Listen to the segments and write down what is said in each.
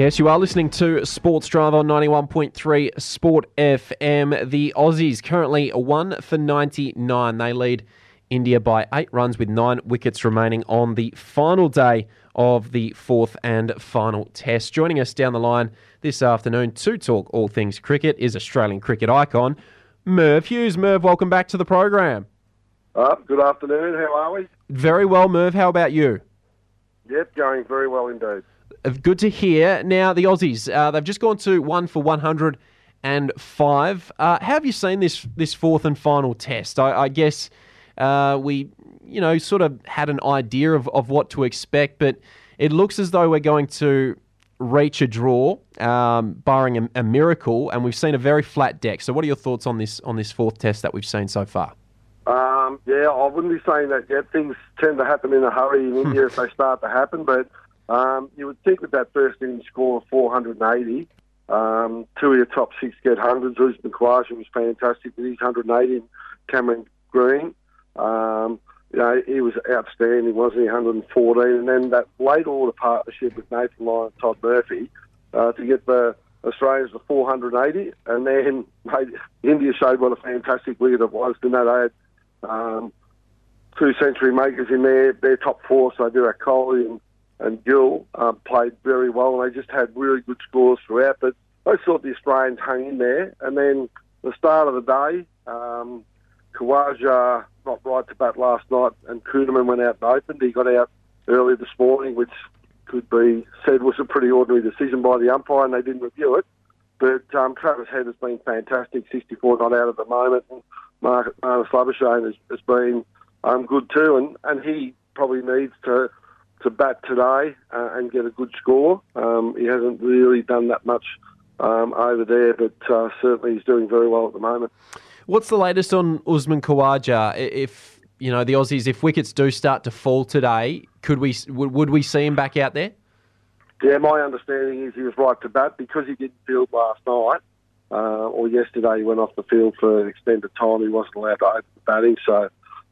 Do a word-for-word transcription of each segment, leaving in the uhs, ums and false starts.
Yes, you are listening to Sports Drive on ninety-one point three Sport F M. The Aussies currently one for ninety-nine. They lead India by eight runs with nine wickets remaining on the final day of the fourth and final test. Joining us down the line this afternoon to talk all things cricket is Australian cricket icon, Merv Hughes. Merv, welcome back to the program. Uh, good afternoon. How are we? Very well, Merv. How about you? Yep, going very well indeed. Good to hear. Now, the Aussies, uh, they've just gone to one for one hundred and five. Uh, how have you seen this this fourth and final test? I, I guess uh, we, you know, sort of had an idea of, of what to expect, but it looks as though we're going to reach a draw, um, barring a, a miracle, and we've seen a very flat deck. So what are your thoughts on this on this fourth test that we've seen so far? Um, yeah, I wouldn't be saying that yet. Things tend to happen in a hurry in India if they start to happen, but Um, you would think with that first inning score of four hundred eighty, um, two of your top six get hundreds. Usman Khawaja was fantastic with his one hundred eighty, and Cameron Green, um, you know, he was outstanding, wasn't he? one hundred fourteen, and then that late order partnership with Nathan Lyon and Todd Murphy uh, to get the Australians to four hundred eighty, and then mate, India showed what a fantastic wicket it was. Didn't they? They had um, two century makers in their their top four, so Virat Kohli and and Gill um, played very well, and they just had really good scores throughout. But I thought the Australians hung in there. And then the start of the day, um, Khawaja not right to bat last night, and Kuhnemann went out and opened. He got out early this morning, which could be said was a pretty ordinary decision by the umpire, and they didn't review it. But um, Travis Head has been fantastic, sixty-four not out at the moment. And Marcus Labuschagne has, has been um, good too, and, and he probably needs to... to bat today uh, and get a good score. Um, he hasn't really done that much um, over there, but uh, certainly he's doing very well at the moment. What's the latest on Usman Khawaja? If, you know, the Aussies, if wickets do start to fall today, could we would we see him back out there? Yeah, my understanding is he was right to bat because he didn't field last night uh, or yesterday. He went off the field for an extended time. He wasn't allowed to open the batting, so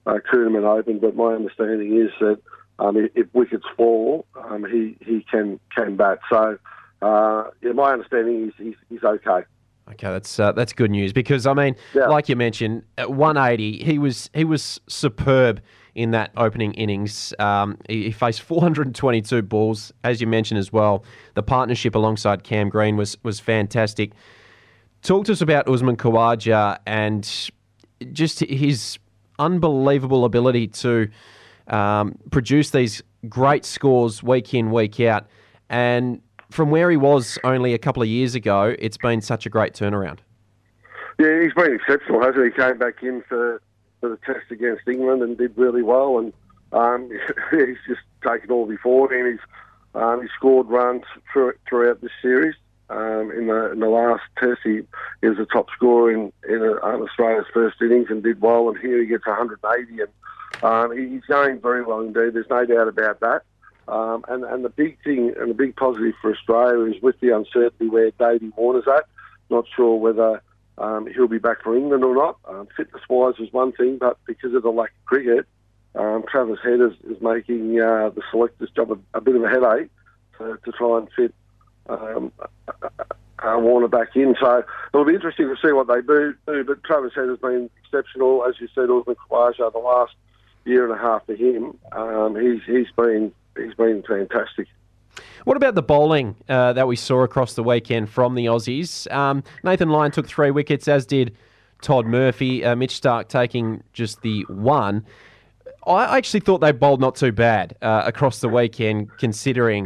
uh, Kuhnemann opened. But my understanding is that Um, if wickets fall, um, he, he can, can bat. So, uh, yeah, my understanding is he's, he's okay. Okay, that's uh, that's good news because, I mean, yeah. like you mentioned, at one eighty, he was he was superb in that opening innings. Um, he, he faced four hundred twenty-two balls, as you mentioned as well. The partnership alongside Cam Green was, was fantastic. Talk to us about Usman Khawaja and just his unbelievable ability to Um, produce these great scores week in, week out. And from where he was only a couple of years ago, it's been such a great turnaround. Yeah, he's been exceptional, hasn't he? He came back in for, for the test against England and did really well. And um, he's just taken all before him. He's, um, he scored runs through, throughout this series. Um, in, the, in the last test, he, he was a top scorer in, in Australia's first innings and did well. And here he gets one hundred eighty and Um, he's going very well indeed. There's no doubt about that. Um, and, and the big thing and the big positive for Australia is with the uncertainty where David Warner's at. Not sure whether um, he'll be back for England or not. Um, fitness-wise is one thing, but because of the lack of cricket, um, Travis Head is, is making uh, the selectors' job a, a bit of a headache to, to try and fit um, uh, Warner back in. So it'll be interesting to see what they do. But Travis Head has been exceptional, as you said, Usman Khawaja the last year and a half for him. Um, he's he's been he's been fantastic. What about the bowling uh, that we saw across the weekend from the Aussies? Um, Nathan Lyon took three wickets, as did Todd Murphy. Uh, Mitch Starc taking just the one. I actually thought they bowled not too bad uh, across the weekend, considering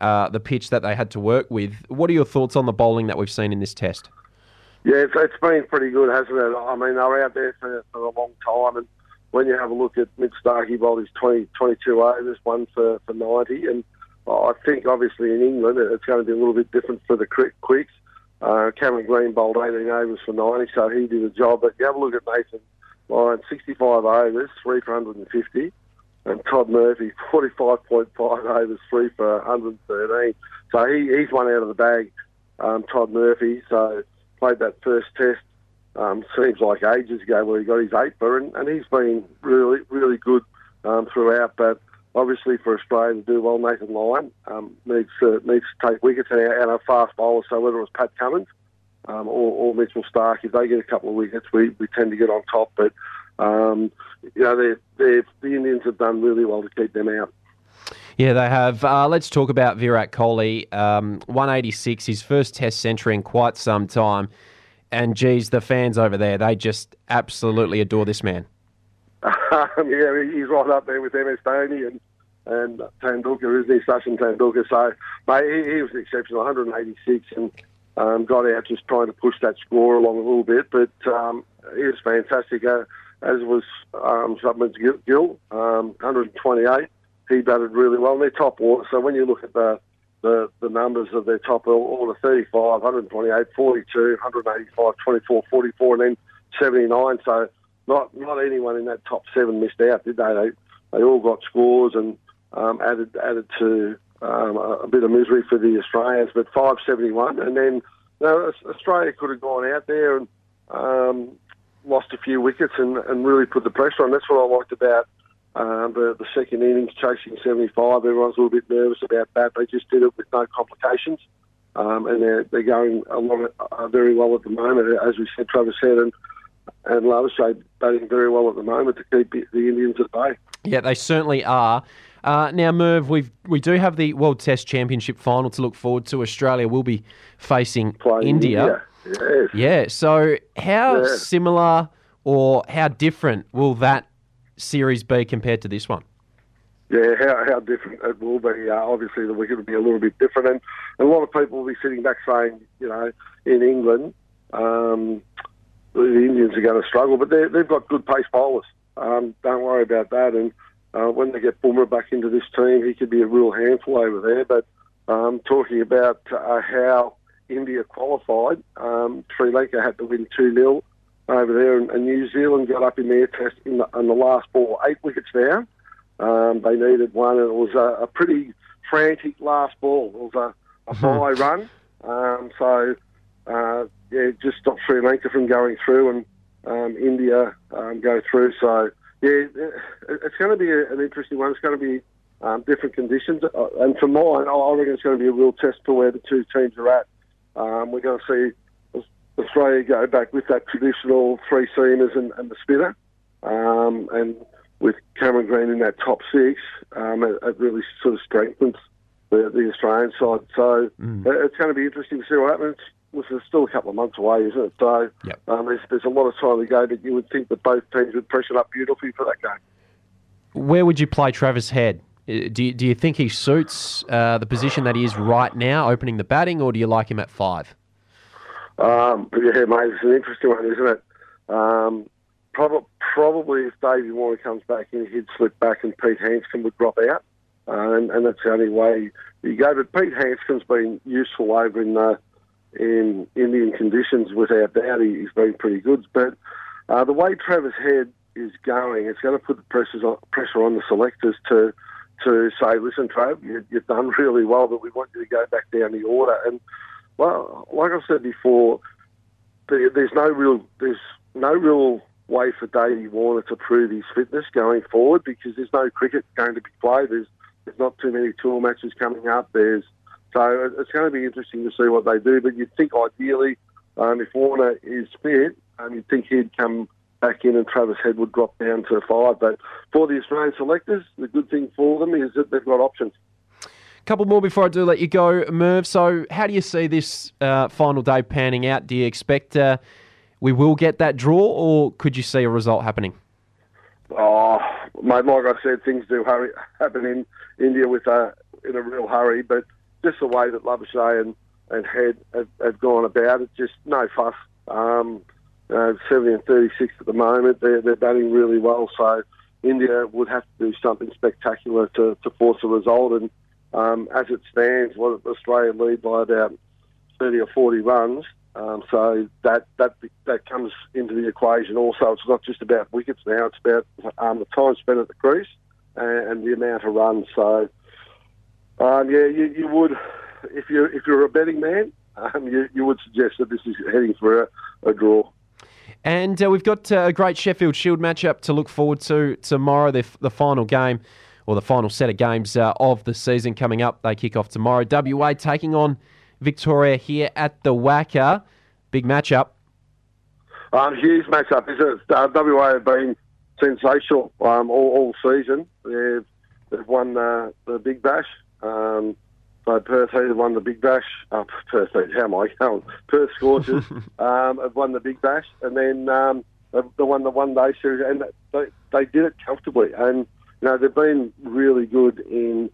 uh, the pitch that they had to work with. What are your thoughts on the bowling that we've seen in this test? Yeah, it's, it's been pretty good, hasn't it? I mean, they were out there for, for a long time, and when you have a look at Mitch Starc, he bowled his twenty, twenty-two overs, one for, for ninety. And I think, obviously, in England, it's going to be a little bit different for the quicks. Uh, Cameron Green bowled eighteen overs for ninety, so he did a job. But you have a look at Nathan Lyon, sixty-five overs, three for one hundred fifty. And Todd Murphy, forty-five point five overs, three for one hundred thirteen. So he, he's one out of the bag, um, Todd Murphy. So played that first test. Um, seems like ages ago where he got his eight for, and, and he's been really, really good um, throughout. But Obviously, for Australia to do well, Nathan Lyon um, needs to needs to take wickets and our, and our fast bowlers. So whether it was Pat Cummins um, or, or Mitchell Starc, if they get a couple of wickets, we, we tend to get on top. But um, you know, they're, they're, the Indians have done really well to keep them out. Yeah, they have. Uh, let's talk about Virat Kohli. Um, one eighty-six, his first Test century in quite some time. And geez, the fans over there, they just absolutely adore this man. Um, yeah, he's right up there with M S Dhoni and, and Tendulkar, isn't he? Sachin Tendulkar. So, mate, he, he was exceptional, one eighty-six, and um, got out just trying to push that score along a little bit. But um, he was fantastic, uh, as was um, Shubman Gill, um, one twenty-eight. He batted really well, and they're top order. So when you look at the the, the numbers of their top order, thirty-five, one twenty-eight, forty-two, one eighty-five, twenty-four, forty-four, and then seventy-nine. So Not not anyone in that top seven missed out, did they? They, they all got scores and um, added added to um, a, a bit of misery for the Australians. But five seventy-one, and then you know, Australia could have gone out there and um, lost a few wickets and, and really put the pressure on. That's what I liked about um, the, the second innings, chasing seventy-five. Everyone's a little bit nervous about that. They just did it with no complications, um, and they're, they're going along uh, very well at the moment, as we said, Travis Head and. And Labuschagne batting very well at the moment to keep the Indians at bay. Yeah, they certainly are. Uh, now, Merv, we we do have the World Test Championship final to look forward to. Australia will be facing Playing India. India. Yes. Yeah, so how yes. similar or how different will that series be compared to this one? Yeah, how, how different it will be. Uh, obviously, the wicket will be a little bit different. And, and a lot of people will be sitting back saying, you know, in England... Um, the Indians are going to struggle, but they've got good pace bowlers. Um, don't worry about that. And uh, when they get Boomer back into this team, he could be a real handful over there. But um, talking about uh, how India qualified, um, Sri Lanka had to win two nil over there, and, and New Zealand got up in their test in the, on the last ball, eight wickets down. Um, they needed one, and it was a, a pretty frantic last ball. It was a, a high run. Um, so... Uh, yeah, just stopped Sri Lanka from going through, and um, India um, go through. So, yeah, it's going to be an interesting one. It's going to be um, different conditions. And for mine, I reckon it's going to be a real test for where the two teams are at. Um, we're going to see Australia go back with that traditional three-seamers and, and the spinner. Um, and with Cameron Green in that top six, um, it, it really sort of strengthens the, the Australian side. So mm. it's going to be interesting to see what happens. Well, it's still a couple of months away, isn't it? So yep. um, there's, there's a lot of time to go, but you would think that both teams would press it up beautifully for that game. Where would you play Travis Head? Do you, do you think he suits uh, the position that he is right now, opening the batting, or do you like him at five? Um, yeah, mate, it's an interesting one, isn't it? Um, prob- probably if David Warner comes back in, he'd slip back and Pete Hanscom would drop out, uh, and, and that's the only way you go. But Pete Hanscom's been useful over in... Uh, in Indian conditions, without doubt, he's been pretty good. But uh, the way Travis Head is going, it's going to put the pressures on, pressure on the selectors to to say, listen, Trav, you, you've done really well, but we want you to go back down the order. And, well, like I said before, there, there's no real there's no real way for Davey Warner to prove his fitness going forward, because there's no cricket going to be played. There's, there's not too many tour matches coming up. There's So it's going to be interesting to see what they do. But you'd think ideally, um, if Warner is fit, um, you'd think he'd come back in and Travis Head would drop down to five. But for the Australian selectors, the good thing for them is that they've got options. A couple more before I do let you go, Merv. So how do you see this uh, final day panning out? Do you expect uh, we will get that draw, or could you see a result happening? Oh, mate, like I said, things do hurry, happen in India with a, in a real hurry, but... just the way that Labuschagne and, and Head have, have gone about it, just no fuss. Um, uh, seventy and thirty-six at the moment. They're, they're batting really well, so India would have to do something spectacular to, to force a result. And um, as it stands, well, Australia lead by about thirty or forty runs. Um, so that, that that comes into the equation also. It's not just about wickets now. It's about um, the time spent at the crease and, and the amount of runs. So... Um, yeah, you, you would, if you're, if you're a betting man, um, you, you would suggest that this is heading for a, a draw. And uh, we've got a great Sheffield Shield matchup to look forward to tomorrow, the, the final game or the final set of games uh, of the season coming up. They kick off tomorrow. W A taking on Victoria here at the W A C A. Big matchup. Um, huge matchup, isn't it? Uh, W A have been sensational um, all, all season. They've, they've won uh, the Big Bash. Um, so Perth have won the Big Bash. Uh, Perth, how am I going? Perth Scorchers um, have won the Big Bash, and then um, they've won the one-day series, and they they did it comfortably. And you know they've been really good in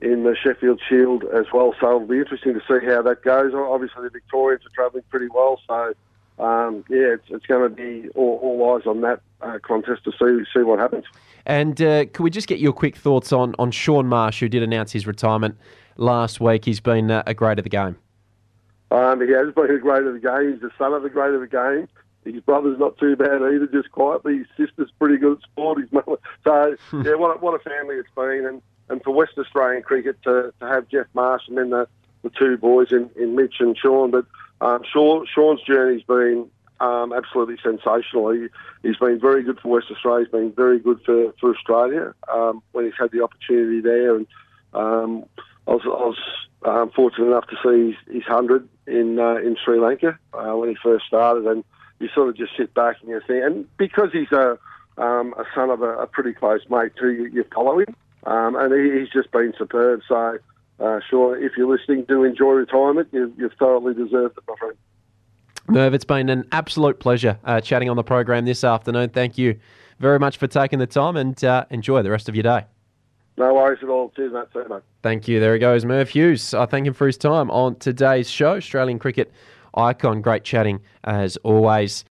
in the Sheffield Shield as well. So it'll be interesting to see how that goes. Obviously, the Victorians are travelling pretty well, so. Um, yeah, it's, it's going to be all, all eyes on that uh, contest to see see what happens. And uh, can we just get your quick thoughts on, on Sean Marsh, who did announce his retirement last week? He's been uh, a great of the game. Um, yeah, he's been a great of the game. He's the son of a great of the game. His brother's not too bad either, just quietly. His sister's pretty good at sport. His mother. So, yeah, what, what a family it's been. And, and for West Australian cricket to, to have Jeff Marsh and then the, the two boys in, in Mitch and Sean, but Um, Sean, Sean's journey's been um, absolutely sensational. He, he's been very good for West Australia. He's been very good for, for Australia um, when he's had the opportunity there. And um, I was, I was um, fortunate enough to see his, his hundred in uh, in Sri Lanka uh, when he first started. And you sort of just sit back and you think, and because he's a um, a son of a, a pretty close mate too, you, you follow him, um, and he, he's just been superb. So. Uh, sure, if you're listening, do enjoy retirement. You, you've thoroughly deserved it, my friend. Merv, it's been an absolute pleasure uh, chatting on the program this afternoon. Thank you very much for taking the time and uh, enjoy the rest of your day. No worries at all. Cheers, mate. See you, mate. Thank you. There he goes, Merv Hughes. I thank him for his time on today's show. Australian cricket icon. Great chatting as always.